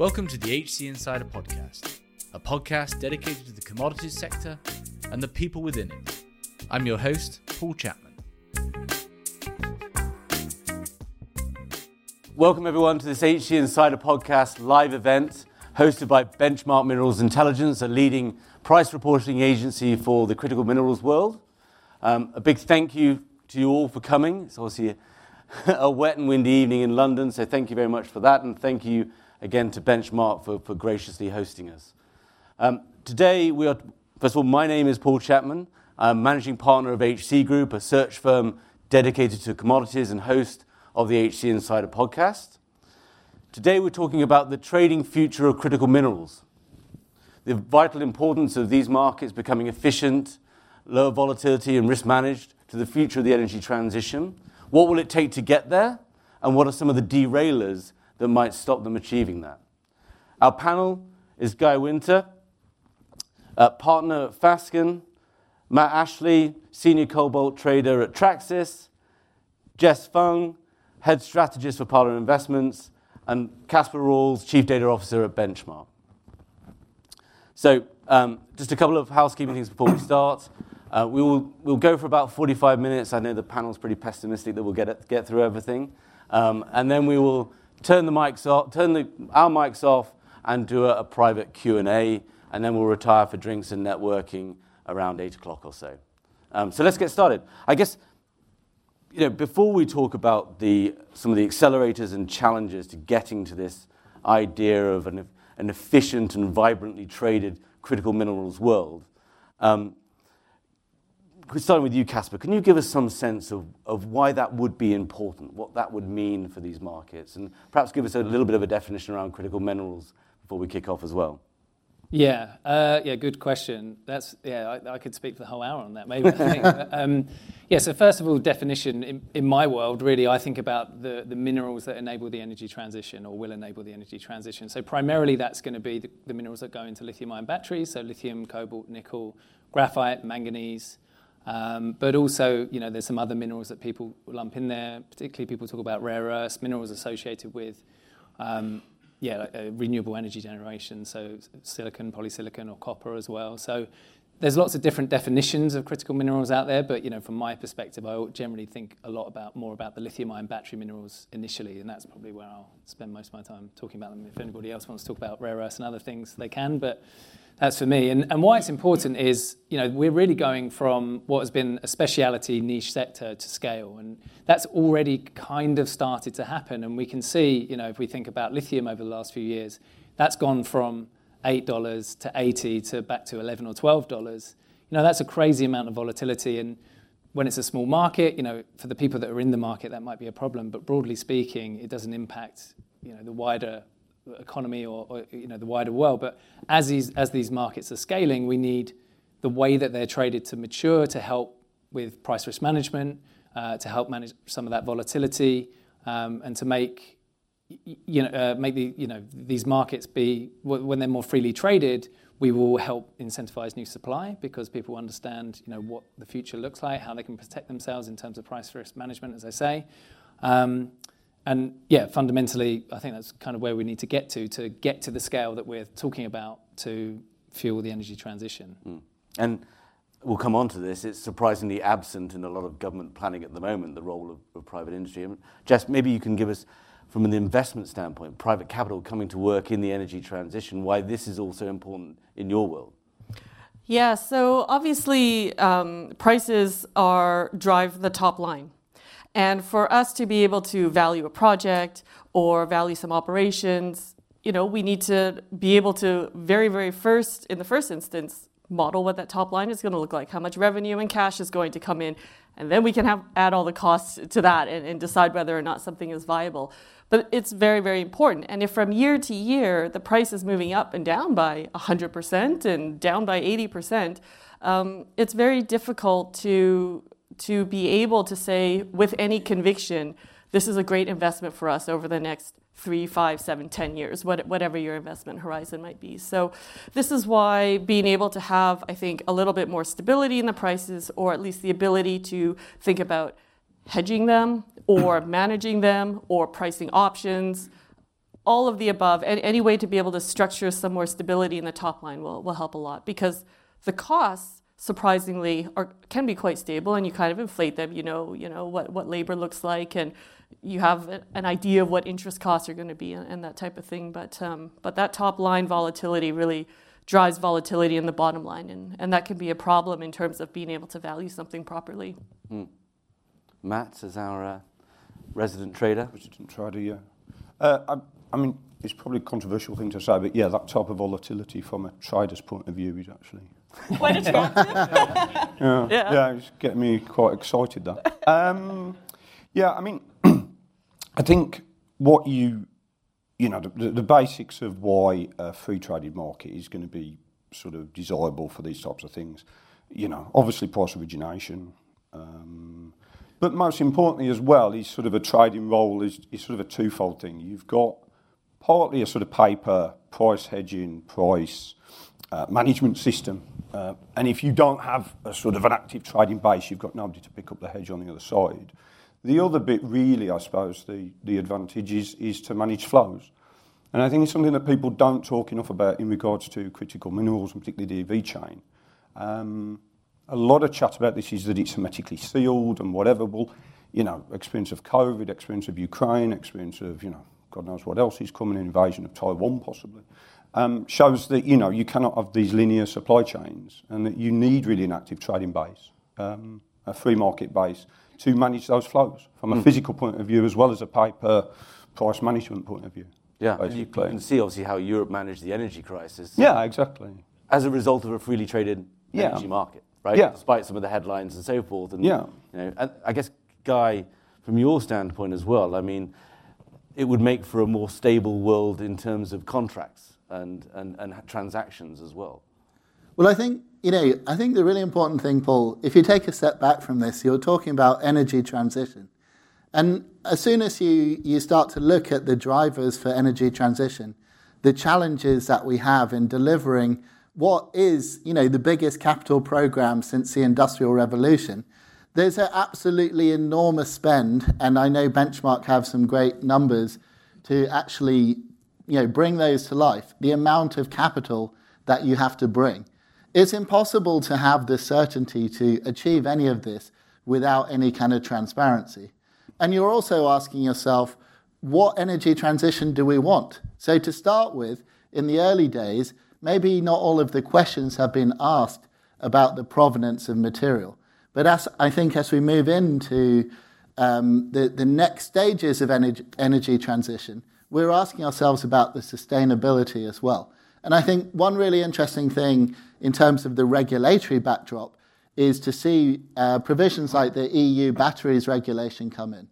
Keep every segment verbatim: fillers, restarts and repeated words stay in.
Welcome to the H C Insider Podcast, a podcast dedicated to the commodities sector and the people within it. I'm your host, Paul Chapman. Welcome everyone to this H C Insider Podcast live event hosted by Benchmark Minerals Intelligence, a leading price reporting agency for the critical minerals world. Um, a big thank you to you all for coming. It's obviously a, a wet and windy evening in London, so thank you very much for that, and thank you again to Benchmark for, for graciously hosting us. Um, today we are, first of all, my name is Paul Chapman. I'm managing partner of H C Group, a search firm dedicated to commodities and host of the H C Insider Podcast. Today we're talking about the trading future of critical minerals, the vital importance of these markets becoming efficient, lower volatility and risk managed to the future of the energy transition. What will it take to get there, and what are some of the derailers that might stop them achieving that? Our panel is Guy Winter, uh, partner at Fasken, Matt Ashley, senior cobalt trader at Traxys, Jess Fung, head strategist for Papa Investments, and Caspar Rawles, chief data officer at Benchmark. So um, just a couple of housekeeping things before we start. Uh, we will, we'll go for about forty-five minutes. I know the panel's pretty pessimistic that we'll get it, get through everything. Um, and then we will turn the mics off, turn the, our mics off and do a, a private Q and A, and then we'll retire for drinks and networking around eight o'clock or so. Um, so let's get started. I guess, you know, before we talk about the some of the accelerators and challenges to getting to this idea of an, an efficient and vibrantly traded critical minerals world, um, starting with you, Caspar, can you give us some sense of, of why that would be important, what that would mean for these markets, and perhaps give us a little bit of a definition around critical minerals before we kick off as well? Yeah, uh, yeah, good question. That's yeah, I, I could speak for the whole hour on that, maybe. I think. um, yeah, so first of all, definition. In, in my world, really, I think about the, the minerals that enable the energy transition or will enable the energy transition. So primarily that's going to be the, the minerals that go into lithium-ion batteries, so lithium, cobalt, nickel, graphite, manganese. Um, but also, you know, there's some other minerals that people lump in there, particularly people talk about rare earths, minerals associated with um, yeah, like, uh, renewable energy generation, so silicon, polysilicon, or copper as well. So there's lots of different definitions of critical minerals out there, but, you know, from my perspective, I generally think a lot about more about the lithium-ion battery minerals initially, and that's probably where I'll spend most of my time talking about them. If anybody else wants to talk about rare earths and other things, they can, but that's for me. And, and why it's important is, you know, we're really going from what has been a speciality niche sector to scale, and that's already kind of started to happen. And we can see, you know, if we think about lithium over the last few years, that's gone from eight dollars to eighty to back to eleven or twelve dollars. You know, that's a crazy amount of volatility. And when it's a small market, you know, for the people that are in the market, that might be a problem. But broadly speaking, it doesn't impact, you know, the wider economy or, or you know the wider world. But as these as these markets are scaling, we need the way that they're traded to mature to help with price risk management, uh, to help manage some of that volatility, um, and to make you know uh, make the you know these markets be when they're more freely traded. We will help incentivize new supply because people understand you know what the future looks like, how they can protect themselves in terms of price risk management, as I say. Um, And yeah, fundamentally, I think that's kind of where we need to get to, to get to the scale that we're talking about to fuel the energy transition. Mm. And we'll come on to this. It's surprisingly absent in a lot of government planning at the moment, the role of, of private industry. And Jess, maybe you can give us, from an investment standpoint, private capital coming to work in the energy transition, why this is also important in your world. Yeah, so obviously um, prices are drive the top line. And for us to be able to value a project or value some operations, you know, we need to be able to very, very first, in the first instance, model what that top line is going to look like, how much revenue and cash is going to come in. And then we can have, add all the costs to that and, and decide whether or not something is viable. But it's very, very important. And if from year to year, the price is moving up and down by one hundred percent and down by eighty percent, um, it's very difficult to... to be able to say with any conviction, this is a great investment for us over the next three, five, seven, ten years, whatever your investment horizon might be. So this is why being able to have, I think, a little bit more stability in the prices, or at least the ability to think about hedging them or managing them or pricing options, all of the above, and any way to be able to structure some more stability in the top line will, will help a lot, because the costs, surprisingly, are, can be quite stable, and you kind of inflate them. You know, you know what, what labor looks like, and you have a, an idea of what interest costs are going to be, and, and that type of thing. But um, but that top line volatility really drives volatility in the bottom line, and, and that can be a problem in terms of being able to value something properly. Mm. Matt is our uh, resident trader. Resident trader, yeah. Uh, I, I mean, it's probably a controversial thing to say, but yeah, that type of volatility from a trader's point of view is actually quite attractive. yeah, yeah, yeah, it's getting me quite excited. That, um, yeah, I mean, I think what you, you know, the, the basics of why a free traded market is going to be sort of desirable for these types of things, you know, obviously price origination. Um, But most importantly as well is sort of a trading role is, is sort of a twofold thing. You've got partly a sort of paper, price hedging, price uh, management system. Uh, and if you don't have a sort of an active trading base, you've got nobody to pick up the hedge on the other side. The other bit really, I suppose, the, the advantage is, is to manage flows. And I think it's something that people don't talk enough about in regards to critical minerals, and particularly the E V chain. Um, A lot of chat about this is that it's hermetically sealed and whatever. Well, you know, experience of COVID, experience of Ukraine, experience of, you know, God knows what else is coming, an invasion of Taiwan possibly, um, shows that, you know, you cannot have these linear supply chains and that you need really an active trading base, um, a free market base, to manage those flows from a mm. physical point of view as well as a paper price management point of view. Yeah, basically. You can see obviously how Europe managed the energy crisis. Yeah, exactly. As a result of a freely traded yeah. energy market. Right, yeah. Despite some of the headlines and so forth, and yeah. you know, and I guess, Guy, from your standpoint as well, I mean, it would make for a more stable world in terms of contracts and, and, and transactions as well. Well, I think you know, I think the really important thing, Paul, if you take a step back from this, you're talking about energy transition, and as soon as you you start to look at the drivers for energy transition, the challenges that we have in delivering what is, you know, the biggest capital program since the Industrial Revolution, there's an absolutely enormous spend, and I know Benchmark have some great numbers to actually, you know, bring those to life, the amount of capital that you have to bring. It's impossible to have the certainty to achieve any of this without any kind of transparency. And you're also asking yourself, what energy transition do we want? So to start with, in the early days, maybe not all of the questions have been asked about the provenance of material. But as I think as we move into um, the, the next stages of energy, energy transition, we're asking ourselves about the sustainability as well. And I think one really interesting thing in terms of the regulatory backdrop is to see uh, provisions like the E U batteries regulation come in.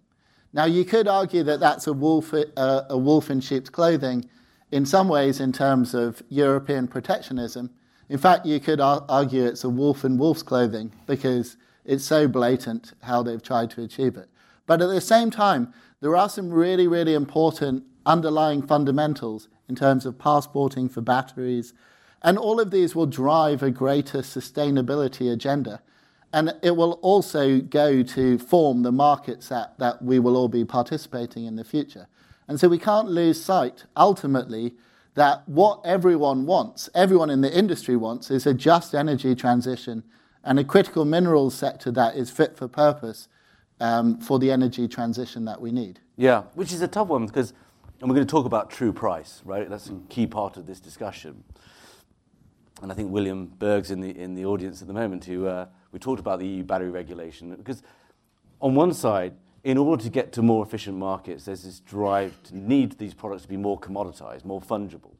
Now, you could argue that that's a wolf, uh, a wolf in sheep's clothing in some ways, in terms of European protectionism. In fact, you could ar- argue it's a wolf in wolf's clothing because it's so blatant how they've tried to achieve it. But at the same time, there are some really, really important underlying fundamentals in terms of passporting for batteries. And all of these will drive a greater sustainability agenda. And it will also go to form the markets that, that we will all be participating in the future. And so we can't lose sight, ultimately, that what everyone wants, everyone in the industry wants, is a just energy transition and a critical minerals sector that is fit for purpose um, for the energy transition that we need. Yeah, which is a tough one because, and we're going to talk about true price, right? That's a key part of this discussion. And I think William Berg's in the in the audience at the moment, who uh, we talked about the E U battery regulation, because on one side, in order to get to more efficient markets, there's this drive to need these products to be more commoditized, more fungible.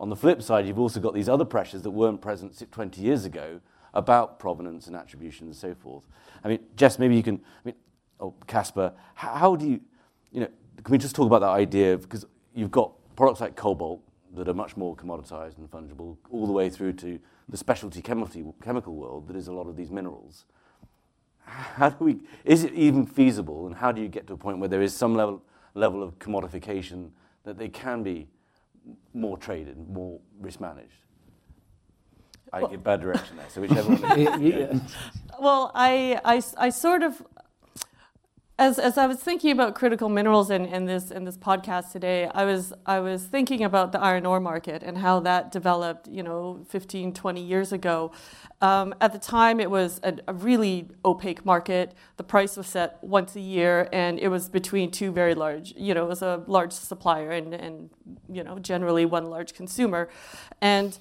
On the flip side, you've also got these other pressures that weren't present twenty years ago about provenance and attribution and so forth. I mean, Jess, maybe you can, I mean, oh, Caspar, how, how do you, you know, can we just talk about that idea of, because you've got products like cobalt that are much more commoditized and fungible, all the way through to the specialty chemical, chemical world that is a lot of these minerals. How do we? Is it even feasible, and how do you get to a point where there is some level level of commodification that they can be more traded, more risk managed? I well, give bad direction there, so whichever one. Is, yeah. Well, I, I, I sort of. As as I was thinking about critical minerals in, in this in this podcast today, I was I was thinking about the iron ore market and how that developed, you know, fifteen, twenty years ago. Um, at the time, it was a, a really opaque market. The price was set once a year, and it was between two very large, you know, it was a large supplier and and you know generally one large consumer, and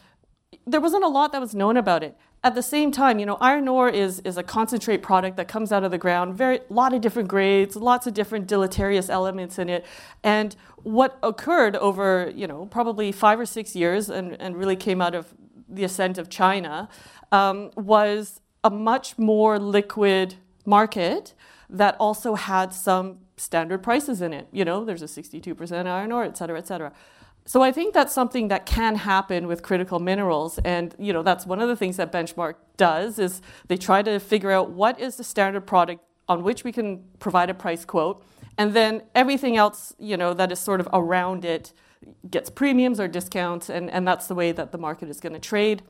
there wasn't a lot that was known about it. At the same time, you know, iron ore is is a concentrate product that comes out of the ground, very lot of different grades, lots of different deleterious elements in it. And what occurred over, you know, probably five or six years and, and really came out of the ascent of China um, was a much more liquid market that also had some standard prices in it. You know, there's a sixty-two percent iron ore, et cetera, et cetera. So I think that's something that can happen with critical minerals, and you know that's one of the things that Benchmark does is they try to figure out what is the standard product on which we can provide a price quote, and then everything else you know that is sort of around it gets premiums or discounts, and, and that's the way that the market is going to trade.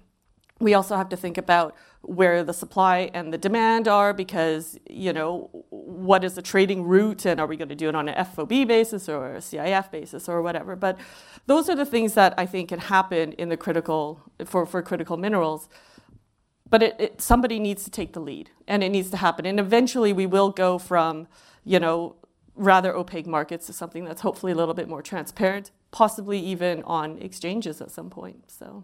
We also have to think about where the supply and the demand are because, you know, what is the trading route and are we going to do it on an F O B basis or a C I F basis or whatever? But those are the things that I think can happen in the critical, for, for critical minerals. But it, it, somebody needs to take the lead and it needs to happen. And eventually we will go from, you know, rather opaque markets to something that's hopefully a little bit more transparent, possibly even on exchanges at some point, so...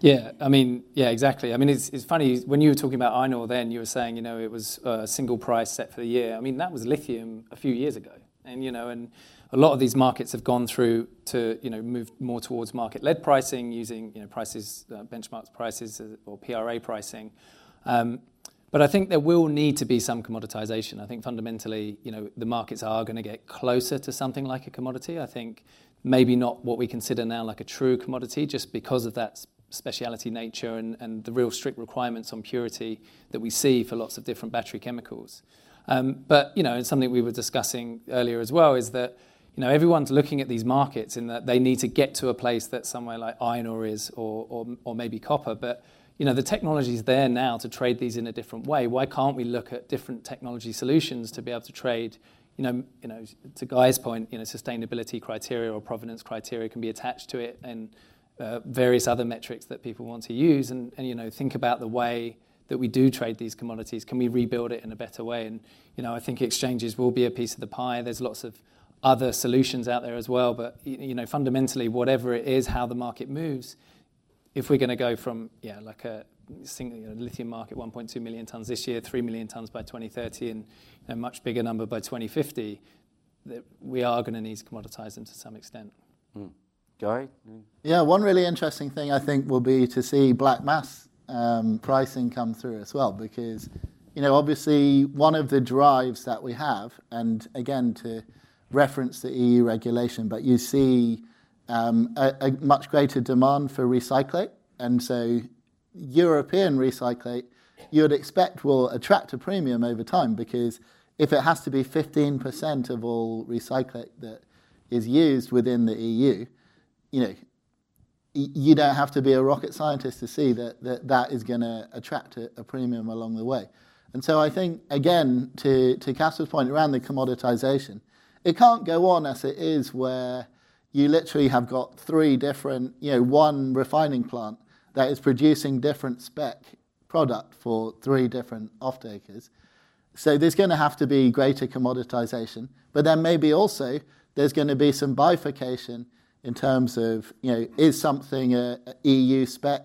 Yeah, I mean, yeah, exactly. I mean, it's it's funny, when you were talking about iron ore then, you were saying, you know, it was a single price set for the year. I mean, that was lithium a few years ago. And, you know, and a lot of these markets have gone through to, you know, move more towards market-led pricing using, you know, prices, uh, benchmarks prices or P R A pricing. Um, but I think there will need to be some commoditization. I think fundamentally, you know, the markets are going to get closer to something like a commodity. I think maybe not what we consider now like a true commodity just because of that speciality nature and, and the real strict requirements on purity that we see for lots of different battery chemicals. Um, but, you know, and something we were discussing earlier as well is that, you know, everyone's looking at these markets in that they need to get to a place that somewhere like iron ore is or, or, or maybe copper. But, you know, the technology is there now to trade these in a different way. Why can't we look at different technology solutions to be able to trade, you know, you know, to Guy's point, you know, sustainability criteria or provenance criteria can be attached to it and Uh, various other metrics that people want to use and, and, you know, think about the way that we do trade these commodities. Can we rebuild it in a better way? And, you know, I think exchanges will be a piece of the pie. There's lots of other solutions out there as well. But, you know, fundamentally, whatever it is, how the market moves, if we're going to go from, yeah, like a single, you know, lithium market, one point two million tonnes this year, three million tonnes by twenty thirty, and a you know, much bigger number by twenty fifty, that we are going to need to commoditize them to some extent. Mm. Guy? Yeah, one really interesting thing I think will be to see black mass um, pricing come through as well because, you know, obviously one of the drives that we have, and again to reference the E U regulation, but you see um, a, a much greater demand for recyclate. And so European recyclate you would expect will attract a premium over time because if it has to be fifteen percent of all recyclate that is used within the E U, you know, you don't have to be a rocket scientist to see that that, that is going to attract a, a premium along the way. And so I think, again, to, to Casper's point around the commoditization, it can't go on as it is where you literally have got three different, you know, one refining plant that is producing different spec product for three different offtakers. So there's going to have to be greater commoditization, but then maybe also there's going to be some bifurcation in terms of, you know, is something a, a E U spec?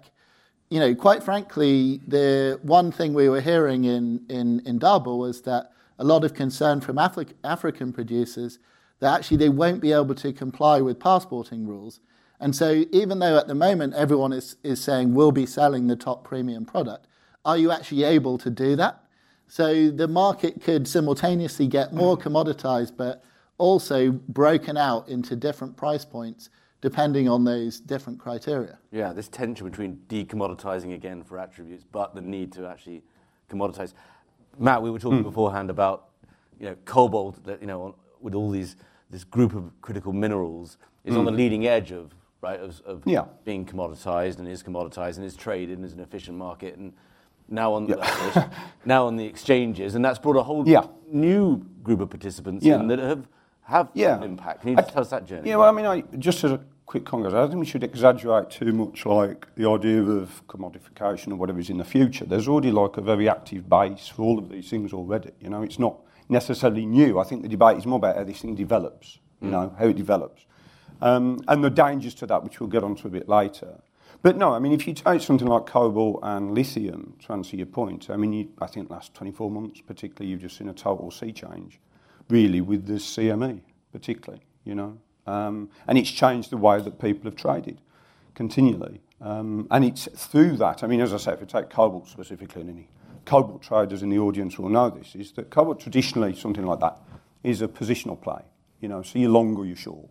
You know, quite frankly, the one thing we were hearing in, in, in Durban was that a lot of concern from Afri- African producers that actually they won't be able to comply with passporting rules. And so even though at the moment everyone is, is saying we'll be selling the top premium product, are you actually able to do that? So the market could simultaneously get more commoditized, but also broken out into different price points depending on those different criteria. Yeah, this tension between de-commoditizing again for attributes, but the need to actually commoditize. Matt, we were talking mm. beforehand about you know cobalt. That, you know, with all these this group of critical minerals is mm. on the leading edge of right of, of yeah. being commoditized and is commoditized and is traded and is an efficient market. And now on the yeah. now on the exchanges, and that's brought a whole yeah. new group of participants yeah. in that have have yeah. an impact. Can you just I, tell us that journey? Yeah, well, I mean, I, just as a quick comment, I don't think we should exaggerate too much, like the idea of commodification or whatever is in the future. There's already like a very active base for all of these things already. You know, it's not necessarily new. I think the debate is more about how this thing develops. You know, how it develops. Um, and the dangers to that, which we'll get onto a bit later. But no, I mean, if you take something like cobalt and lithium, to answer your point, I mean, you, I think last twenty-four months particularly, you've just seen a total sea change, really, with the C M E particularly, you know. Um, and it's changed the way that people have traded continually. Um, and it's through that, I mean, as I say, if you take cobalt specifically, and any cobalt traders in the audience will know this, is that cobalt traditionally, something like that, is a positional play. You know, so you're long or you're short.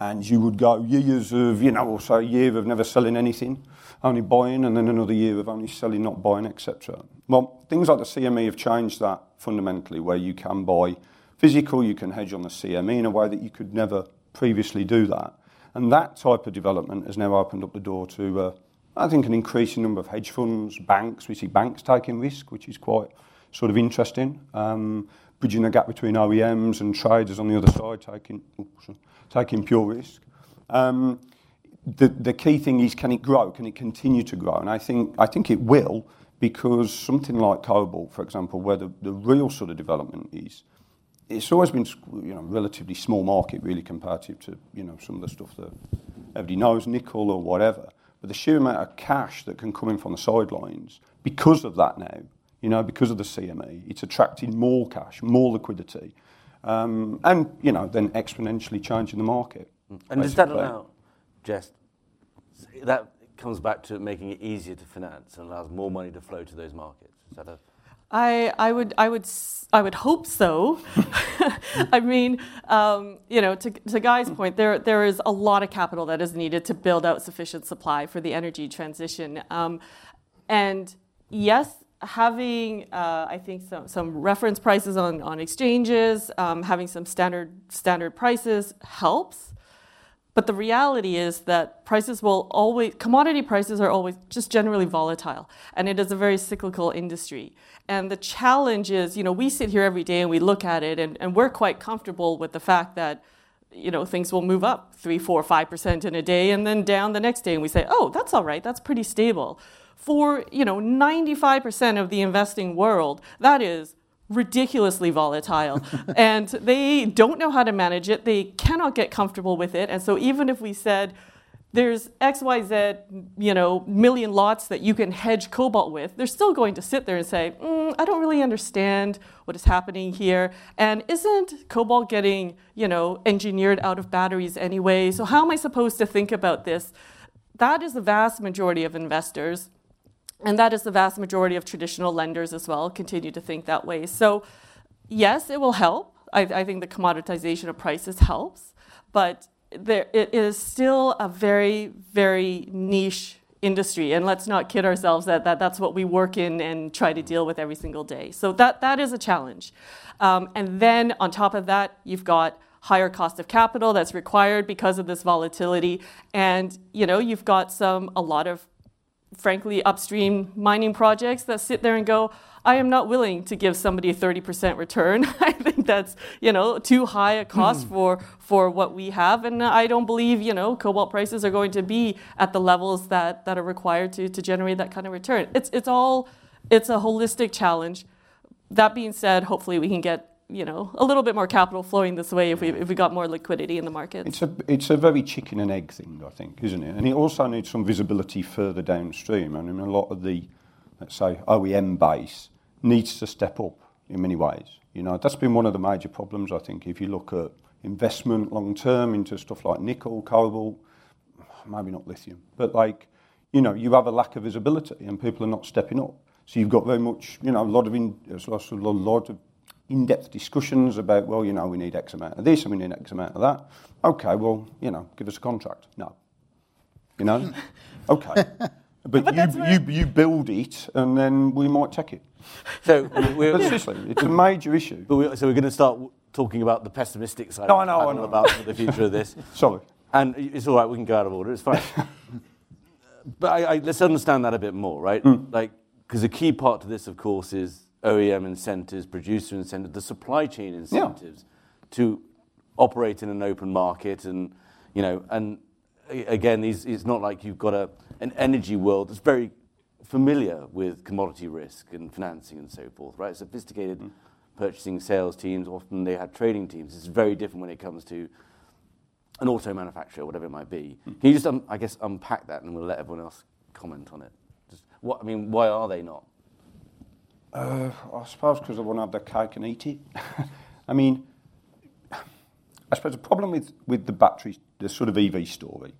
And you would go years of, you know, or so a year of never selling anything, only buying, and then another year of only selling, not buying, et cetera. Well, things like the C M E have changed that fundamentally, where you can buy physical, you can hedge on the C M E in a way that you could never previously do that. And that type of development has now opened up the door to, uh, I think, an increasing number of hedge funds, banks. We see banks taking risk, which is quite sort of interesting. Um, bridging the gap between O E Ms and traders on the other side, taking oops, taking pure risk. Um, the the key thing is, can it grow? Can it continue to grow? And I think I think it will, because something like cobalt, for example, where the, the real sort of development is, it's always been, you know, relatively small market really comparative to, you know, some of the stuff that everybody knows, nickel or whatever. But the sheer amount of cash that can come in from the sidelines because of that now. You know, because of the C M E, it's attracting more cash, more liquidity, um, and, you know, then exponentially changing the market. And basically. Does that allow, Jess, that comes back to making it easier to finance and allows more money to flow to those markets? Is that a... I, I would I would I would hope so. I mean, um, you know, to to Guy's point, there there is a lot of capital that is needed to build out sufficient supply for the energy transition, um, and yes. Having, uh, I think, some, some reference prices on, on exchanges, um, having some standard standard prices helps. But the reality is that prices will always, commodity prices are always just generally volatile. And it is a very cyclical industry. And the challenge is, you know, we sit here every day and we look at it, and, and we're quite comfortable with the fact that, you know, things will move up three, four, five percent in a day and then down the next day. And we say, oh, that's all right, that's pretty stable. For, you know, ninety-five percent of the investing world, that is ridiculously volatile. And they don't know how to manage it. They cannot get comfortable with it. And so even if we said there's X Y Z, you know, million lots that you can hedge cobalt with, they're still going to sit there and say, mm, I don't really understand what is happening here. And isn't cobalt getting, you know, engineered out of batteries anyway? So how am I supposed to think about this? That is the vast majority of investors. And that is the vast majority of traditional lenders as well, continue to think that way. So yes, it will help. I, I think the commoditization of prices helps, but there, it is still a very, very niche industry. And let's not kid ourselves that, that that's what we work in and try to deal with every single day. So that that is a challenge. Um, and then on top of that, you've got higher cost of capital that's required because of this volatility. And, you know, you've got some, a lot of, frankly, upstream mining projects that sit there and go, I am not willing to give somebody a thirty percent return. I think that's, you know, too high a cost mm. for for what we have. And I don't believe, you know, cobalt prices are going to be at the levels that, that are required to, to generate that kind of return. It's it's all, it's a holistic challenge. That being said, hopefully we can get, you know, a little bit more capital flowing this way if we if we got more liquidity in the market. It's a it's a very chicken and egg thing, I think, isn't it? And it also needs some visibility further downstream. I mean, a lot of the, let's say, O E M base needs to step up in many ways. You know, that's been one of the major problems, I think, if you look at investment long term into stuff like nickel, cobalt, maybe not lithium, but like, you know, you have a lack of visibility and people are not stepping up. So you've got very much, you know, a lot of in, there's lots of a lot of in-depth discussions about, well, you know, we need X amount of this and we need X amount of that. Okay, well, you know, give us a contract. No. You know? Okay. But, but you, you you build it and then we might take it. So we're, but seriously, it's a major issue. But we, so we're going to start w- talking about the pessimistic side no, I know, I know. about the future of this. Sorry. And it's all right, we can go out of order, it's fine. But I, I, let's understand that a bit more, right? Mm. Like, because a key part to this, of course, is O E M incentives, producer incentives, the supply chain incentives yeah. to operate in an open market. And, you know, and again, these, it's not like you've got a, an energy world that's very familiar with commodity risk and financing and so forth, right? Sophisticated mm. purchasing sales teams, often they have trading teams. It's very different when it comes to an auto manufacturer, whatever it might be. Mm. Can you just, um, I guess, unpack that and we'll let everyone else comment on it? Just what I mean, why are they not? Uh, I suppose because they won't have their cake and eat it. I mean, I suppose the problem with, with the batteries, the sort of E V story,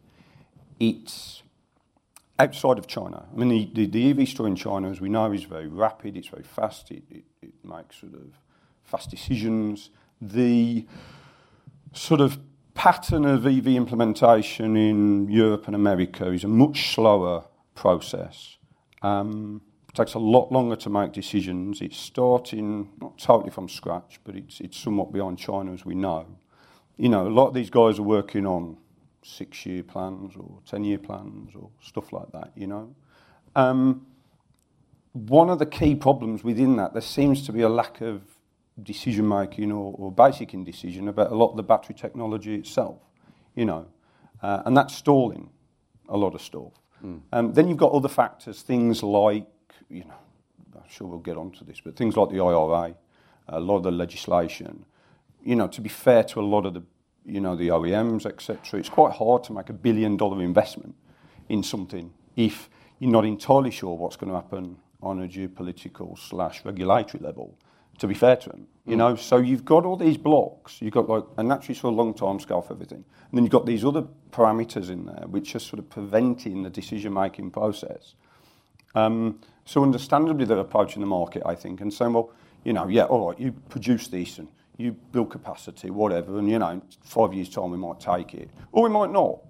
it's outside of China. I mean, the, the, the E V story in China, as we know, is very rapid, it's very fast, it, it, it makes sort of fast decisions. The sort of pattern of E V implementation in Europe and America is a much slower process. Um, it takes a lot longer to make decisions. It's starting, not totally from scratch, but it's it's somewhat behind China, as we know. You know, a lot of these guys are working on six-year plans or ten-year plans or stuff like that, you know. Um, one of the key problems within that, there seems to be a lack of decision-making or, or basic indecision about a lot of the battery technology itself, you know. Uh, and that's stalling a lot of stuff. Mm. Um, then you've got other factors, things like, you know, I'm sure we'll get onto this, but things like the I R A, a lot of the legislation. You know, to be fair to a lot of the, you know, the O E Ms, et cetera, it's quite hard to make a billion-dollar investment in something if you're not entirely sure what's going to happen on a geopolitical slash regulatory level, to be fair to them, you mm. know? So you've got all these blocks. You've got, like, and naturally for a long time scale for everything. And then you've got these other parameters in there which are sort of preventing the decision-making process. Um, so understandably, they're approaching the market, I think, and saying, well, you know, yeah, all right, you produce this and you build capacity, whatever, and, you know, in five years' time we might take it. Or we might not.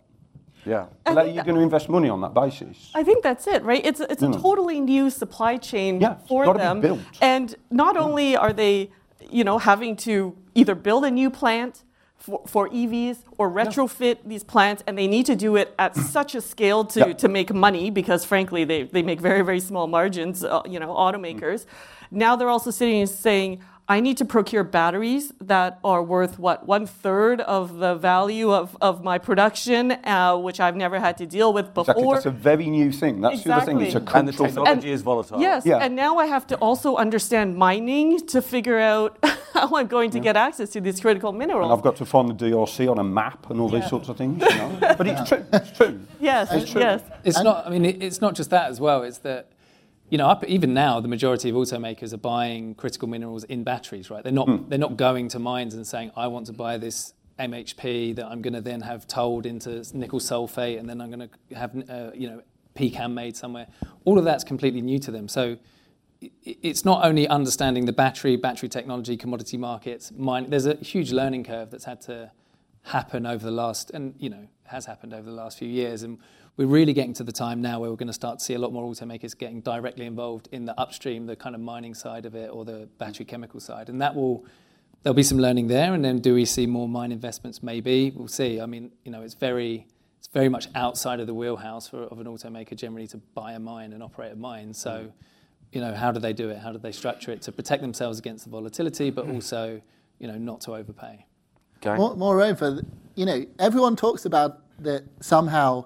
Yeah. Like, you're that, going to invest money on that basis. I think that's it, right? It's, it's a know. totally new supply chain yeah, for it's them. Be built. And not yeah. only are they, you know, having to either build a new plant for, for E Vs or retrofit yeah. these plants, and they need to do it at such a scale to, yeah. to make money because, frankly, they, they make very, very small margins, uh, you know, automakers. Mm. Now they're also sitting and saying, I need to procure batteries that are worth, what, one-third of the value of, of my production, uh, which I've never had to deal with before. Exactly. That's a very new thing. That's exactly. the other thing. It's a cultural And the technology and, is volatile. Yes, yeah. and now I have to also understand mining to figure out how I'm going to yeah. get access to these critical minerals. And I've got to find the D R C on a map and all yeah. these sorts of things. You know? But it's true. It's true. Yes, it's true. yes. It's not, I mean, it's not just that as well. It's that, you know, up, even now, the majority of automakers are buying critical minerals in batteries, right? They're not mm. they're not going to mines and saying, I want to buy this M H P that I'm going to then have tolled into nickel sulfate, and then I'm going to have, uh, you know, P CAM made somewhere. All of that's completely new to them. So it's not only understanding the battery, battery technology, commodity markets, mine. There's a huge learning curve that's had to happen over the last, and, you know, has happened over the last few years. And we're really getting to the time now where we're going to start to see a lot more automakers getting directly involved in the upstream, the kind of mining side of it or the battery chemical side. And that will, there'll be some learning there. And then do we see more mine investments? Maybe. We'll see. I mean, you know, it's very it's very much outside of the wheelhouse for, of an automaker generally to buy a mine and operate a mine. So, you know, how do they do it? How do they structure it to protect themselves against the volatility, but also, you know, not to overpay? Okay. Moreover, you know, everyone talks about that somehow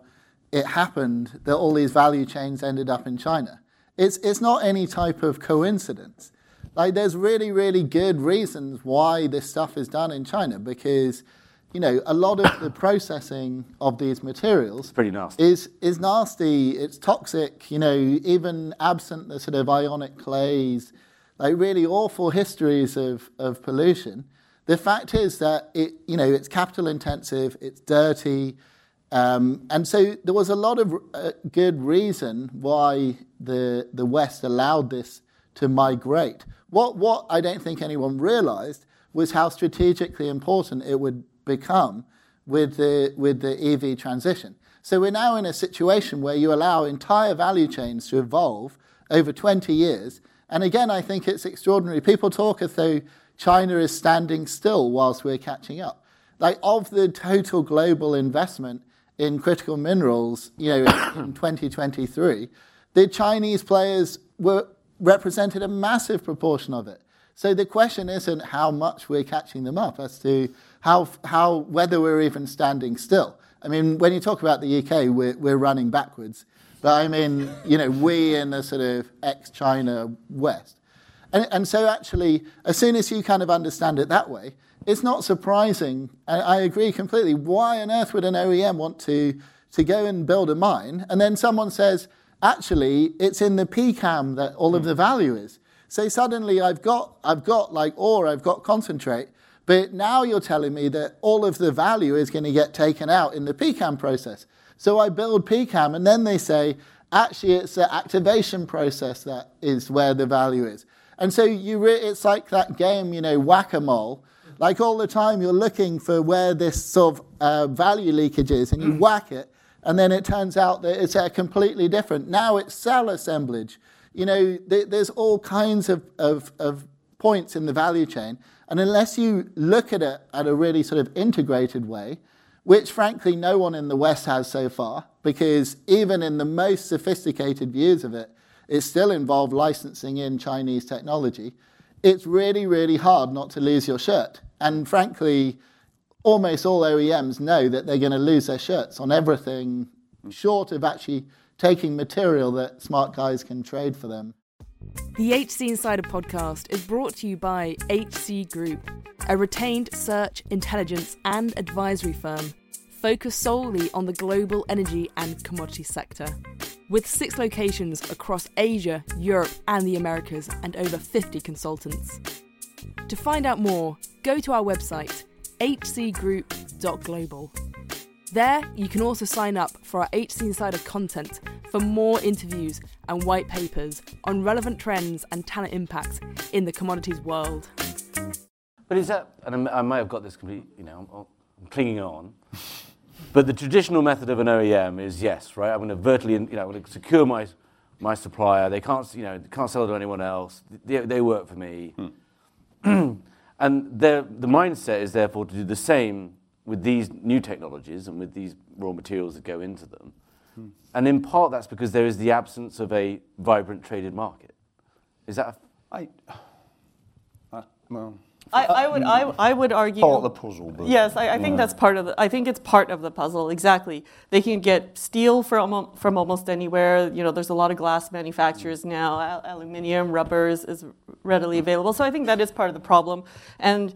it happened that all these value chains ended up in China. It's it's not any type of coincidence. Like, there's really, really good reasons why this stuff is done in China because, you know, a lot of the processing of these materials it's pretty nasty. is is nasty, it's toxic, you know, even absent the sort of ionic clays, like really awful histories of, of pollution. The fact is that it, you know, it's capital intensive, it's dirty, Um, and so there was a lot of uh, good reason why the the West allowed this to migrate. What what I don't think anyone realized was how strategically important it would become with the with the E V transition. So we're now in a situation where you allow entire value chains to evolve over twenty years. And again, I think it's extraordinary. People talk as though China is standing still whilst we're catching up. Like, of the total global investment in critical minerals, you know, in twenty twenty-three, The Chinese players were represented a massive proportion of it. So the question isn't how much we're catching them up as to how, how whether we're even standing still. I mean, when you talk about the U K, we're, we're running backwards. But I mean, you know, we in the sort of ex-China West. And, and so actually, as soon as you kind of understand it that way, it's not surprising, and I agree completely, why on earth would an O E M want to, to go and build a mine? And then someone says, actually, it's in the P CAM that all of the value is. So suddenly I've got, I've got like ore, I've got concentrate, but now you're telling me that all of the value is going to get taken out in the P CAM process. So I build P CAM, and then they say, actually, it's the activation process that is where the value is. And so you re- it's like that game, you know, whack-a-mole. Like all the time, you're looking for where this sort of uh, value leakage is, and you whack it, and then it turns out that it's uh, completely different. Now it's cell assemblage. You know, th- there's all kinds of, of, of points in the value chain. And unless you look at it at a really sort of integrated way, which frankly no one in the West has so far, because even in the most sophisticated views of it, it still involved licensing in Chinese technology. It's really, really hard not to lose your shirt. And frankly, almost all O E Ms know that they're going to lose their shirts on everything short of actually taking material that smart guys can trade for them. The H C Insider Podcast is brought to you by H C Group, a retained search, intelligence and advisory firm focused solely on the global energy and commodity sector. With six locations across Asia, Europe and the Americas and over fifty consultants. To find out more, go to our website, h c group dot global. There, you can also sign up for our H C Insider content for more interviews and white papers on relevant trends and talent impacts in the commodities world. But is that, and I might have got this completely, you know, I'm clinging on, but the traditional method of an O E M is yes, right? I'm going to vertically, you know, I'm going to secure my my supplier. They can't, you know, can't sell to anyone else. They, they work for me, hmm. and the mindset is therefore to do the same with these new technologies and with these raw materials that go into them. Hmm. And in part, that's because there is the absence of a vibrant traded market. Is that... A... I... Uh, well... I, I would I, I would argue part of the puzzle. But yes, I, I think yeah. that's part of the. I think it's part of the puzzle. Exactly, they can get steel from from almost anywhere. You know, there's a lot of glass manufacturers now. Al- aluminium, rubbers is readily available. So I think that is part of the problem. And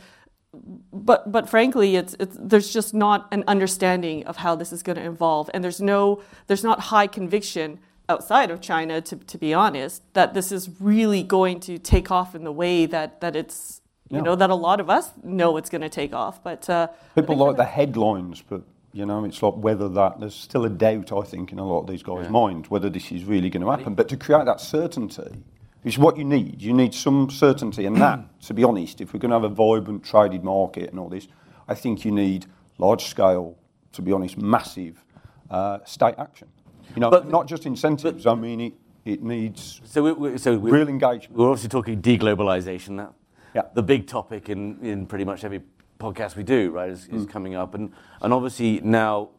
but but frankly, it's it's there's just not an understanding of how this is going to evolve, and there's no there's not high conviction outside of China, to to be honest, that this is really going to take off in the way that that it's. You yeah. know, that a lot of us know it's going to take off. but uh, People like the headlines, but, you know, it's like whether that... There's still a doubt, I think, in a lot of these guys' yeah. minds whether this is really going to happen. But to create that certainty is what you need. You need some certainty. And that, to be honest, if we're going to have a vibrant traded market and all this, I think you need large-scale, to be honest, massive uh, state action. You know, but, not just incentives. But, I mean, it, it needs so we, we, so we, real engagement. We're obviously talking deglobalization now. Yeah. The big topic in, in pretty much every podcast we do, right, is, is mm. coming up. And and obviously now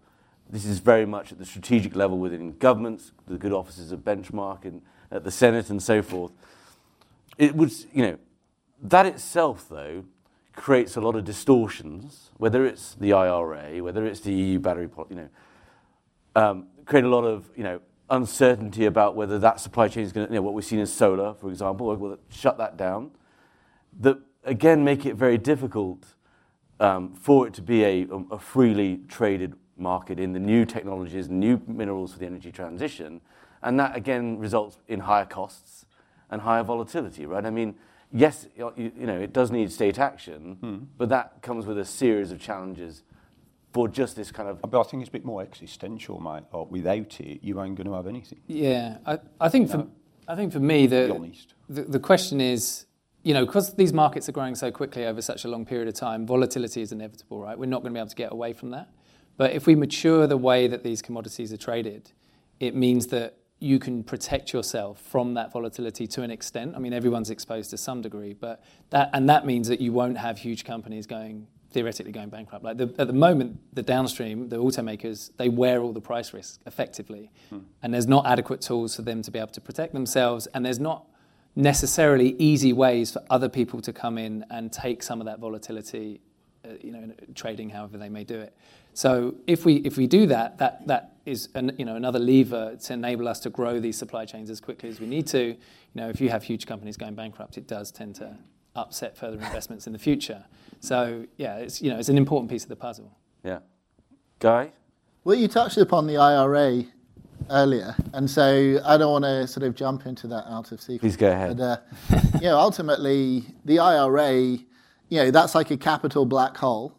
this is very much at the strategic level within governments, the good offices of Benchmark and at the Senate and so forth. It would, you know, that itself, though, creates a lot of distortions, whether it's the I R A, whether it's the E U battery policy, you know, um, create a lot of, you know, uncertainty about whether that supply chain is going to, you know, what we've seen in solar, for example, will shut that down. That again make it very difficult um, for it to be a, a freely traded market in the new technologies, new minerals for the energy transition, and that again results in higher costs and higher volatility, right? I mean, yes, you, you know, it does need state action, mm. but that comes with a series of challenges for just this kind of... But I think it's a bit more existential, mate. Like, without it, you ain't going to have anything. Yeah, I, I think no. for I think for me the the, the question is. You know, because these markets are growing so quickly over such a long period of time, volatility is inevitable, right? We're not going to be able to get away from that. But if we mature the way that these commodities are traded, it means that you can protect yourself from that volatility to an extent. I mean, everyone's exposed to some degree, but that and that means that you won't have huge companies going theoretically going bankrupt. Like the, at the moment, the downstream, the automakers, they wear all the price risk effectively, hmm. and there's not adequate tools for them to be able to protect themselves, and there's not necessarily easy ways for other people to come in and take some of that volatility, uh, you know, in trading, however they may do it. So if we if we do that, that that is an, you know another lever to enable us to grow these supply chains as quickly as we need to. You know, if you have huge companies going bankrupt, it does tend to upset further investments in the future. So yeah, it's you know it's an important piece of the puzzle. Yeah, Guy? Well, you touched upon the I R A earlier, and so I don't want to sort of jump into that out of sequence. Please go ahead. But, uh, you know, ultimately the I R A, you know, that's like a capital black hole.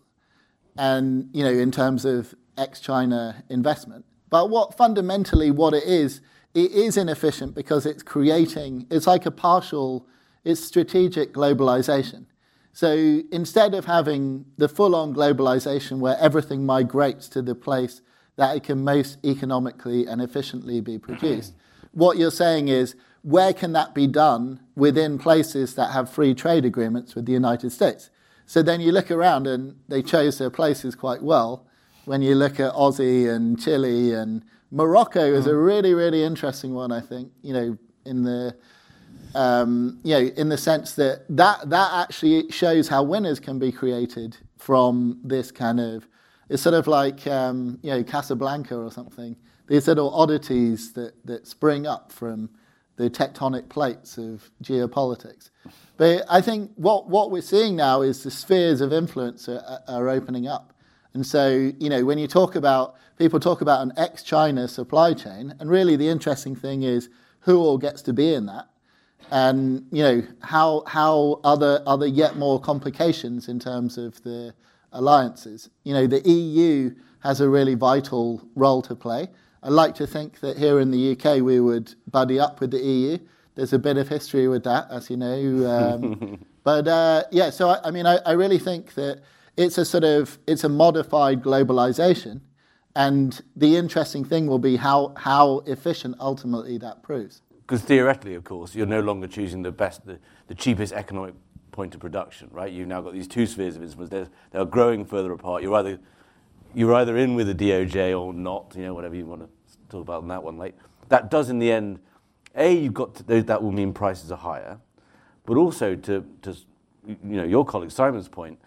And you know, in terms of ex-China investment, but what fundamentally what it is, it is inefficient because it's creating. It's like a partial. It's strategic globalization. So instead of having the full-on globalization where everything migrates to the place that it can most economically and efficiently be produced, what you're saying is, where can that be done within places that have free trade agreements with the United States? So then you look around, and they chose their places quite well. When you look at Aussie and Chile and Morocco is a really, really interesting one, I think. You know, in the um, you know, in the sense that, that that actually shows how winners can be created from this kind of. It's sort of like um, you know Casablanca or something. These little oddities that that spring up from the tectonic plates of geopolitics. But I think what, what we're seeing now is the spheres of influence are, are opening up. And so, you know, when you talk about, people talk about an ex-China supply chain, and really the interesting thing is who all gets to be in that, and, you know, how how other other yet more complications in terms of the alliances. You know, the E U has a really vital role to play. I like to think that here in the U K we would buddy up with the E U. There's a bit of history with that, as you know. Um, but, uh, yeah, so, I, I mean, I, I really think that it's a sort of, it's a modified globalization. And the interesting thing will be how, how efficient ultimately that proves. Because theoretically, of course, you're no longer choosing the best, the, the cheapest economic point of production, right? You've now got these two spheres of influence. They're, they're growing further apart. You're either, you're either in with the D O J or not, you know, whatever you want to talk about on that one later. That does, in the end, A, you've got to, that will mean prices are higher, but also to, to you know, your colleague Simon's point,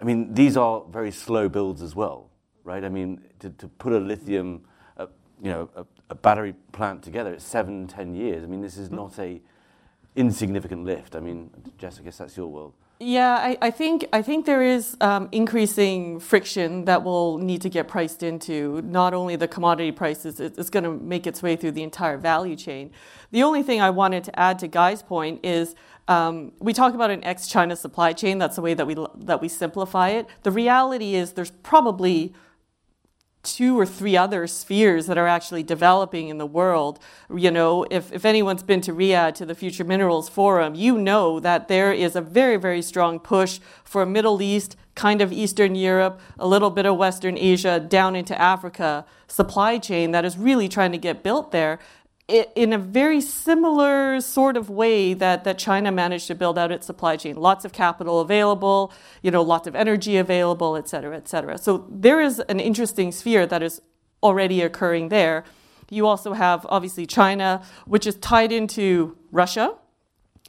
I mean, these are very slow builds as well, right? I mean, to, to put a lithium, a, you know, a, a battery plant together, it's seven, ten years. I mean, this is not a insignificant lift. I mean, Jess, I guess that's your world. Yeah, I, I think I think there is um, increasing friction that will need to get priced into. Not only the commodity prices, it, it's going to make its way through the entire value chain. The only thing I wanted to add to Guy's point is um, we talk about an ex-China supply chain. That's the way that we that we simplify it. The reality is there's probably two or three other spheres that are actually developing in the world. You know, if, if anyone's been to R I A, to the Future Minerals Forum, you know that there is a very, very strong push for Middle East, kind of Eastern Europe, a little bit of Western Asia, down into Africa, supply chain that is really trying to get built there in a very similar sort of way that, that China managed to build out its supply chain. Lots of capital available, you know, lots of energy available, et cetera, et cetera. So there is an interesting sphere that is already occurring there. You also have, obviously, China, which is tied into Russia,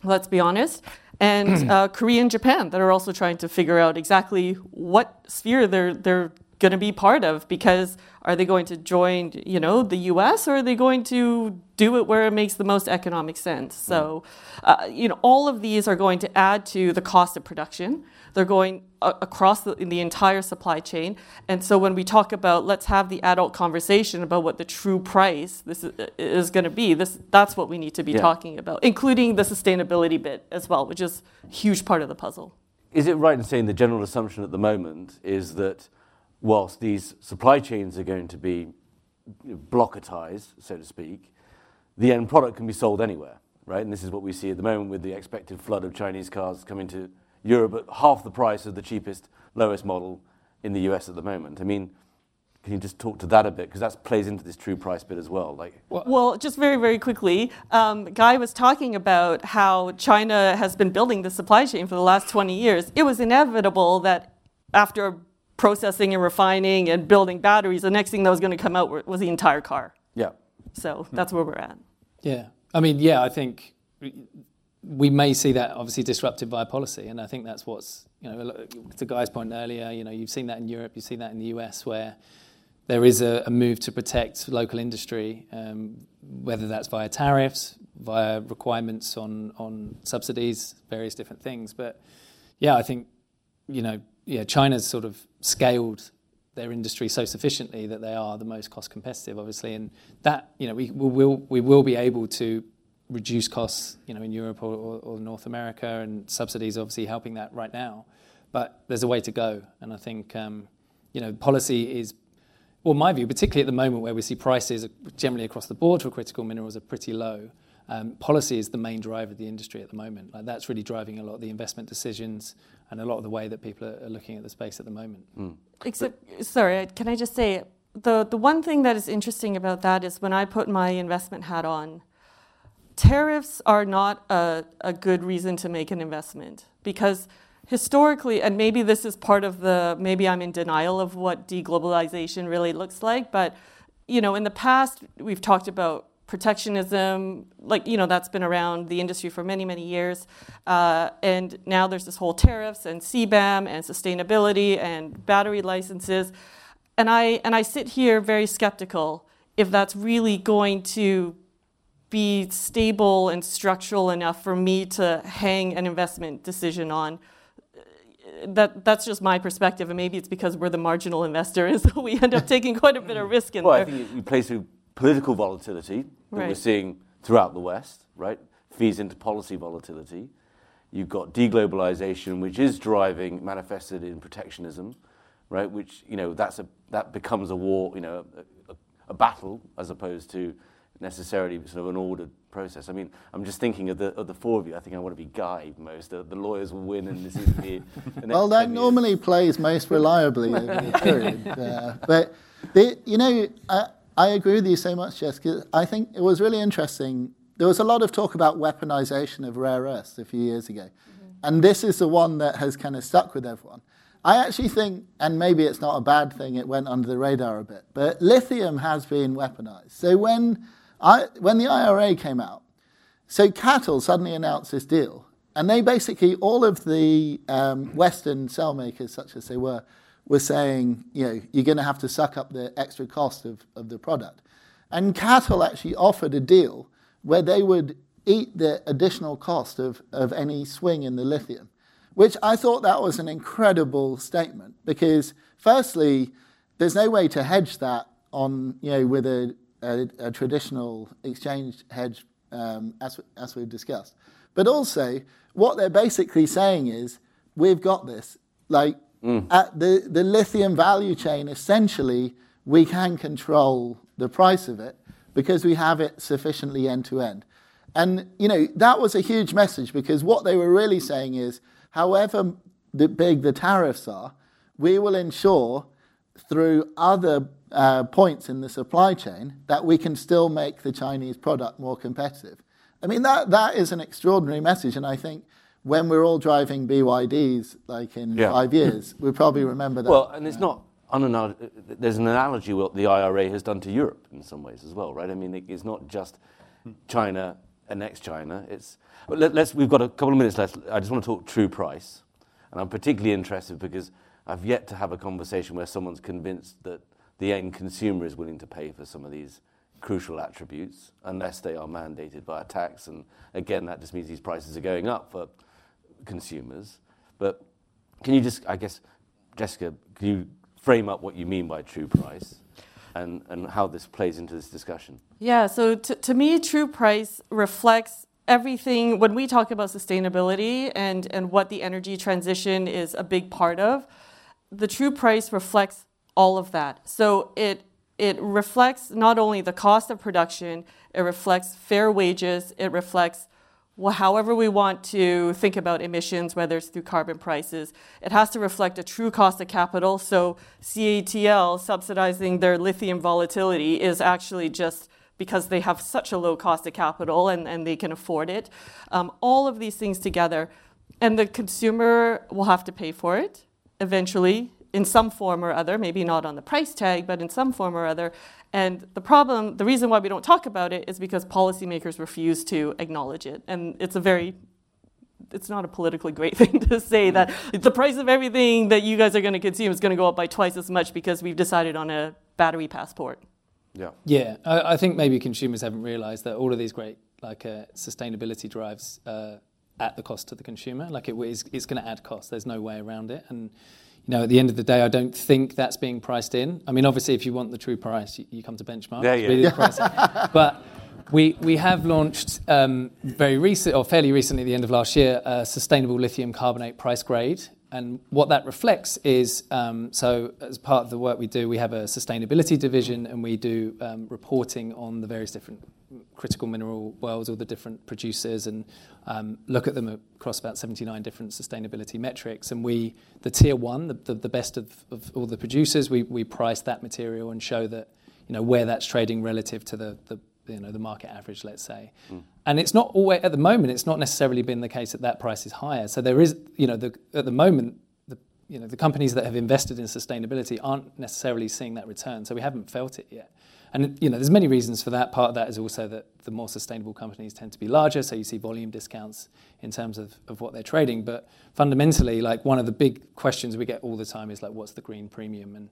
let's be honest, and uh, Korea and Japan that are also trying to figure out exactly what sphere they're they're going to be part of, because are they going to join, you know, the U S, or are they going to do it where it makes the most economic sense? So, uh, you know, all of these are going to add to the cost of production. They're going uh, across the, in the entire supply chain. And so when we talk about, let's have the adult conversation about what the true price this is, is going to be, this that's what we need to be yeah. talking about, including the sustainability bit as well, which is a huge part of the puzzle. Is it right in saying the general assumption at the moment is that whilst these supply chains are going to be blocketized, so to speak, the end product can be sold anywhere, right? And this is what we see at the moment with the expected flood of Chinese cars coming to Europe at half the price of the cheapest, lowest model in the U S at the moment. I mean, can you just talk to that a bit? Because that plays into this true price bit as well. Like, well, well just very, very quickly, um, Guy was talking about how China has been building the supply chain for the last twenty years. It was inevitable that after processing and refining and building batteries, the next thing that was going to come out was the entire car. Yeah. So that's where we're at. Yeah. I mean, yeah, I think we may see that obviously disrupted by policy. And I think that's what's, you know, to Guy's point earlier, you know, you've seen that in Europe, you've seen that in the U S, where there is a, a move to protect local industry, um, whether that's via tariffs, via requirements on, on subsidies, various different things. But yeah, I think, you know, yeah, China's sort of scaled their industry so sufficiently that they are the most cost competitive, obviously, and that, you know, we will we will be able to reduce costs, you know, in Europe or, or, or North America, and subsidies obviously helping that right now. But there's a way to go, and I think um, you know, policy is, well, my view, particularly at the moment where we see prices generally across the board for critical minerals are pretty low. Um, policy is the main driver of the industry at the moment. Like, that's really driving a lot of the investment decisions and a lot of the way that people are, are looking at the space at the moment. Mm. Except, but, sorry, can I just say, the, the one thing that is interesting about that is when I put my investment hat on, tariffs are not a, a good reason to make an investment, because historically, and maybe this is part of the, maybe I'm in denial of what deglobalization really looks like, but, you know, in the past, we've talked about protectionism, like, you know, that's been around the industry for many, many years. Uh, and now there's this whole tariffs and C B A M and sustainability and battery licenses. And I and I sit here very skeptical if that's really going to be stable and structural enough for me to hang an investment decision on. That that's just my perspective. And maybe it's because we're the marginal investor, and so we end up taking quite a bit of risk in well, there. Well, I think you play through political volatility that right. we're seeing throughout the West, right, feeds into policy volatility. You've got deglobalization, which is driving, manifested in protectionism, right, which, you know, that's a that becomes a war, you know, a, a, a battle as opposed to necessarily sort of an ordered process. I mean, I'm just thinking of the of the four of you. I think I want to be Guy most. The, the lawyers will win, and this is the, the next well, that normally years. plays most reliably over the period. Uh, but, the, you know... Uh, I agree with you so much, Jess, because I think it was really interesting. There was a lot of talk about weaponization of rare earths a few years ago. Mm-hmm. And this is the one that has kind of stuck with everyone. I actually think, and maybe it's not a bad thing, it went under the radar a bit, but lithium has been weaponized. So when I, when the I R A came out, so C A T L suddenly announced this deal. And they basically, all of the um, Western cell makers, such as they were, were saying, you know, you're going to have to suck up the extra cost of, of the product. And C A T L actually offered a deal where they would eat the additional cost of, of any swing in the lithium, which I thought that was an incredible statement, because firstly, there's no way to hedge that on, you know, with a, a, a traditional exchange hedge, um, as, as we've discussed. But also, what they're basically saying is, we've got this, like, Mm. At the, the lithium value chain, essentially, we can control the price of it because we have it sufficiently end-to-end. And, you know, that was a huge message, because what they were really saying is, however the big the tariffs are, we will ensure through other uh, points in the supply chain that we can still make the Chinese product more competitive. I mean, that that is an extraordinary message, and I think when we're all driving B Y Ds, like in yeah. five years, we'll probably remember that. Well, and it's not, unanal- there's an analogy what the I R A has done to Europe in some ways as well, right? I mean, it's not just China and ex-China. It's, but let, let's, we've got a couple of minutes left. I just want to talk true price. And I'm particularly interested because I've yet to have a conversation where someone's convinced that the end consumer is willing to pay for some of these crucial attributes, unless they are mandated by a tax. And again, that just means these prices are going up for consumers. But can you just, I guess, Jessica, can you frame up what you mean by true price and, and how this plays into this discussion? Yeah, so t- to me, true price reflects everything. When we talk about sustainability and, and what the energy transition is a big part of, the true price reflects all of that. So it It reflects not only the cost of production, it reflects fair wages, it reflects well, however we want to think about emissions, whether it's through carbon prices. It has to reflect a true cost of capital. So C A T L subsidizing their lithium volatility is actually just because they have such a low cost of capital and, and they can afford it. Um, all of these things together. And the consumer will have to pay for it. eventually in some form or other, maybe not on the price tag, but in some form or other. And the problem, the reason why we don't talk about it is because policymakers refuse to acknowledge it. And it's a very, it's not a politically great thing to say that the price of everything that you guys are going to consume is going to go up by twice as much because we've decided on a battery passport. Yeah. Yeah. I, I think maybe consumers haven't realized that all of these great like uh, sustainability drives uh, at the cost to the consumer. Like it is, it's going to add cost. There's no way around it. And you know, at the end of the day, I don't think that's being priced in. I mean, obviously, if you want the true price, you, you come to Benchmark. Yeah, yeah. Really the price. But we we have launched um, very recent, or fairly recently, at the end of last year, a sustainable lithium carbonate price grade. And what that reflects is, um, so as part of the work we do, we have a sustainability division, and we do um, reporting on the various different critical mineral worlds, all the different producers, and um, look at them across about seventy-nine different sustainability metrics. And we, the tier one, the, the, the best of, of all the producers, we, we price that material and show that, you know, where that's trading relative to the, the you know, the market average, let's say. Mm. And it's not always, at the moment, it's not necessarily been the case that that price is higher. So there is, you know, the, at the moment, the, you know, the companies that have invested in sustainability aren't necessarily seeing that return. So we haven't felt it yet. And, you know, there's many reasons for that. Part of that is also that the more sustainable companies tend to be larger. So you see volume discounts in terms of, of what they're trading. But fundamentally, like one of the big questions we get all the time is like, what's the green premium? And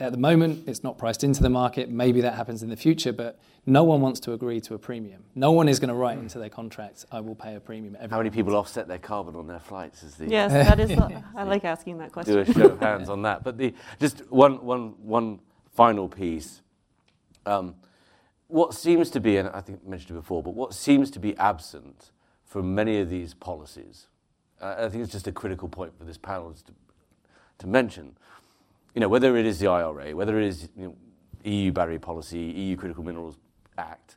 at the moment, it's not priced into the market. Maybe that happens in the future, but no one wants to agree to a premium. No one is going to write into their contracts, I will pay a premium. Everyone How many people wants. offset their carbon on their flights? Is the yes, that is. The, I like asking that question. Do a show of hands on that. But the, just one, one, one final piece. Um, what seems to be, and I think I mentioned it before, but what seems to be absent from many of these policies, uh, I think it's just a critical point for this panel to, to mention. You know, whether it is the I R A, whether it is, you know, E U battery policy, E U Critical Minerals Act,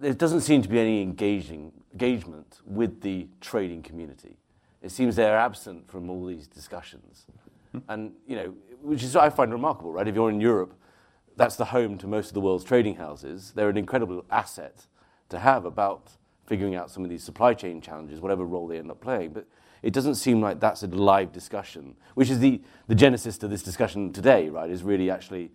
there doesn't seem to be any engaging engagement with the trading community. It seems they're absent from all these discussions, and you know, which is what I find remarkable, right? If you're in Europe, that's the home to most of the world's trading houses. They're an incredible asset to have about figuring out some of these supply chain challenges, whatever role they end up playing, but it doesn't seem like that's a live discussion, which is the, the genesis to this discussion today, right, is really actually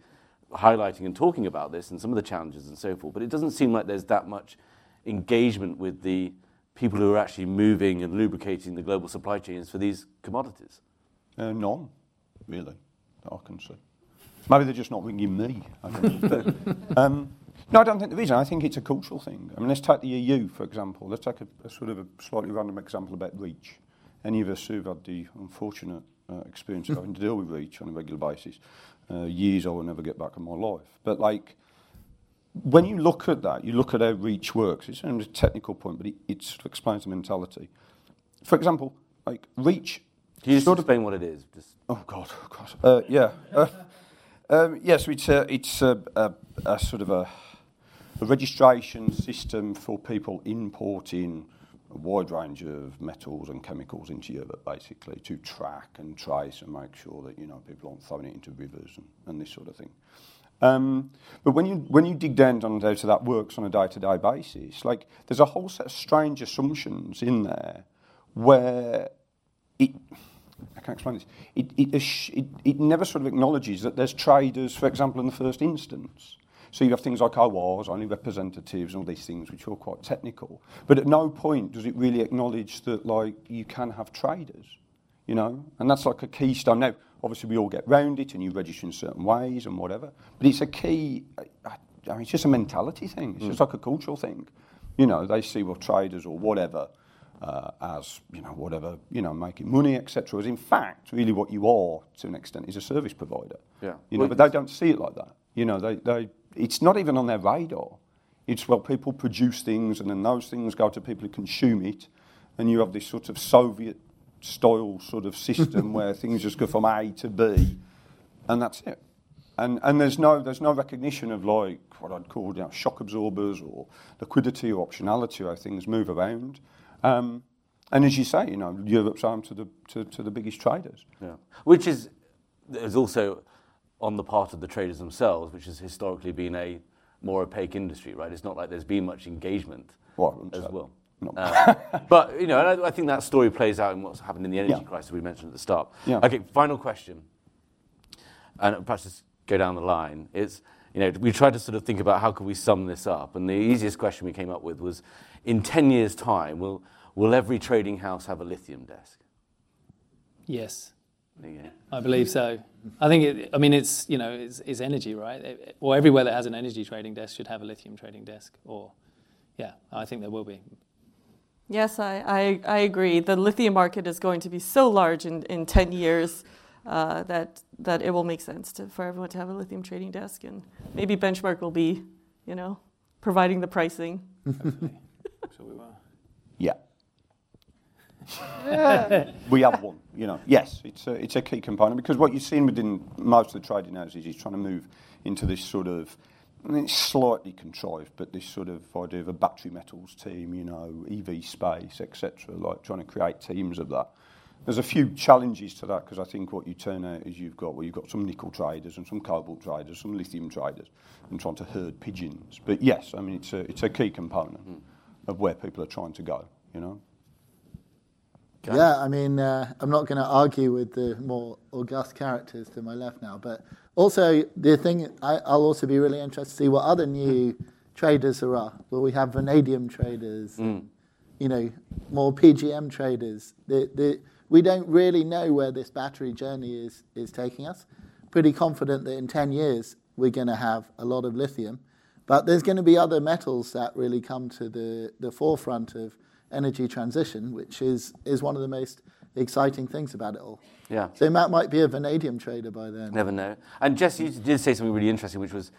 highlighting and talking about this and some of the challenges and so forth. But it doesn't seem like there's that much engagement with the people who are actually moving and lubricating the global supply chains for these commodities. Uh, none, really, that I can see. Maybe they're just not ringing me. I don't um, no, I don't think there is. I think it's a cultural thing. I mean, let's take the E U, for example. Let's take a, a sort of a slightly random example about REACH. Any of us who've had the unfortunate uh, experience of having to deal with REACH on a regular basis, uh, years I will never get back in my life. But like, when you look at that, you look at how REACH works. It's only a technical point, but it, it explains the mentality. For example, like REACH. Can you just explain what it is? Just oh God, oh God. Uh, yeah. Uh, um, yes, yeah, so it's a, it's a, a, a sort of a, a registration system for people importing a wide range of metals and chemicals into Europe, basically, to track and trace and make sure that, you know, people aren't throwing it into rivers and, and this sort of thing. Um, but when you when you dig down on how that works on a day-to-day basis, like, there's a whole set of strange assumptions in there where it, I can't explain this, it it, it it never sort of acknowledges that there's traders, for example, in the first instance. So you have things like O Rs, only representatives, and all these things which are quite technical. But at no point does it really acknowledge that, like, you can have traders, you know? And that's like a keystone. Now, obviously, we all get round it, and you register in certain ways and whatever. But it's a key, I, I mean, it's just a mentality thing. It's mm. just like a cultural thing. You know, they see, well, traders or whatever uh, as, you know, whatever, you know, making money, et cetera. As in fact, really what you are, to an extent, is a service provider. Yeah. You know, well, but they don't see it like that. You know, they... they it's not even on their radar. It's, well, people produce things, and then those things go to people who consume it, and you have this sort of Soviet-style sort of system where things just go from A to B, and that's it. And and there's no there's no recognition of, like, what I'd call, you know, shock absorbers or liquidity or optionality, how things move around. Um, and as you say, you know, Europe's armed to the to, to the biggest traders. Yeah, which is there's also. on the part of the traders themselves, which has historically been a more opaque industry, right? It's not like there's been much engagement well, as well. No. Uh, but, you know, I, I think that story plays out in what's happened in the energy yeah. crisis we mentioned at the start. Yeah. Okay, final question. And perhaps just go down the line. It's, you know, we tried to sort of think about how could we sum this up. And the easiest question we came up with was, in ten years' time, will will every trading house have a lithium desk? Yes. Yeah. I believe so. I think, it, I mean, it's, you know, it's, it's energy, right? It, it, or everywhere that has an energy trading desk should have a lithium trading desk. Or, yeah, I think there will be. Yes, I, I, I agree. The lithium market is going to be so large in, in ten years uh, that that it will make sense to, for everyone to have a lithium trading desk. And maybe Benchmark will be, you know, providing the pricing. Hopefully. So we will. Yeah. yeah. We have one, you know. Yes, it's a, it's a key component, because what you've seen within most of the trading houses is trying to move into this sort of, I mean, it's slightly contrived, but this sort of idea of a battery metals team, you know, E V space, et cetera, like trying to create teams of that. There's a few challenges to that, because I think what you turn out is you've got, well, you've got some nickel traders and some cobalt traders, some lithium traders, and trying to herd pigeons. But yes, I mean, it's a, it's a key component mm. of where people are trying to go, you know. Okay. Yeah, I mean, uh, I'm not going to argue with the more august characters to my left now, but also the thing, I, I'll also be really interested to see what other new traders there are. Will we have vanadium traders, mm. and, you know, more P G M traders? The, the, we don't really know where this battery journey is, is taking us. Pretty confident that in ten years we're going to have a lot of lithium, but there's going to be other metals that really come to the, the forefront of energy transition, which is, is one of the most exciting things about it all. Yeah. So Matt might be a vanadium trader by then. Never know. And Jess, you did say something really interesting, which was,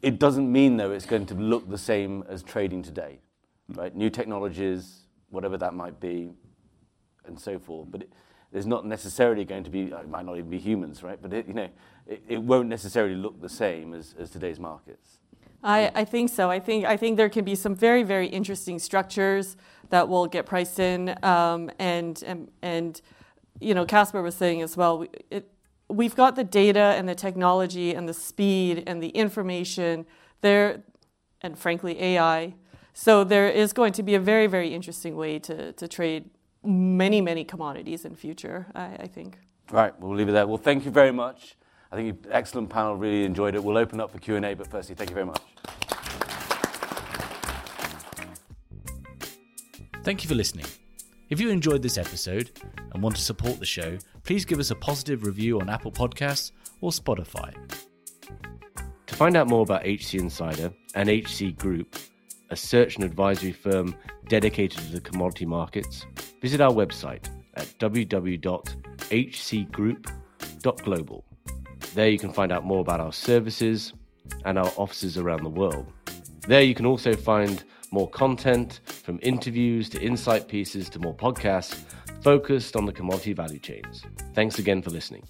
it doesn't mean, though, it's going to look the same as trading today, right? New technologies, whatever that might be, and so forth. But it, there's not necessarily going to be, it might not even be humans, right? But, it, you know, it, it won't necessarily look the same as, as today's markets. I, I think so. I think I think there can be some very, very interesting structures that will get priced in, um, and, and and you know, Caspar was saying as well, we, it, we've got the data and the technology and the speed and the information there, and frankly A I. So there is going to be a very, very interesting way to to trade many, many commodities in future. I, I think. Right. We'll leave it there. Well, thank you very much. I think an excellent panel, really enjoyed it. We'll open up for Q and A, but firstly, thank you very much. Thank you for listening. If you enjoyed this episode and want to support the show, please give us a positive review on Apple Podcasts or Spotify. To find out more about H C Insider and H C Group, a search and advisory firm dedicated to the commodity markets, visit our website at w w w dot h c group dot global. There you can find out more about our services and our offices around the world. There you can also find more content, from interviews to insight pieces to more podcasts focused on the commodity value chains. Thanks again for listening.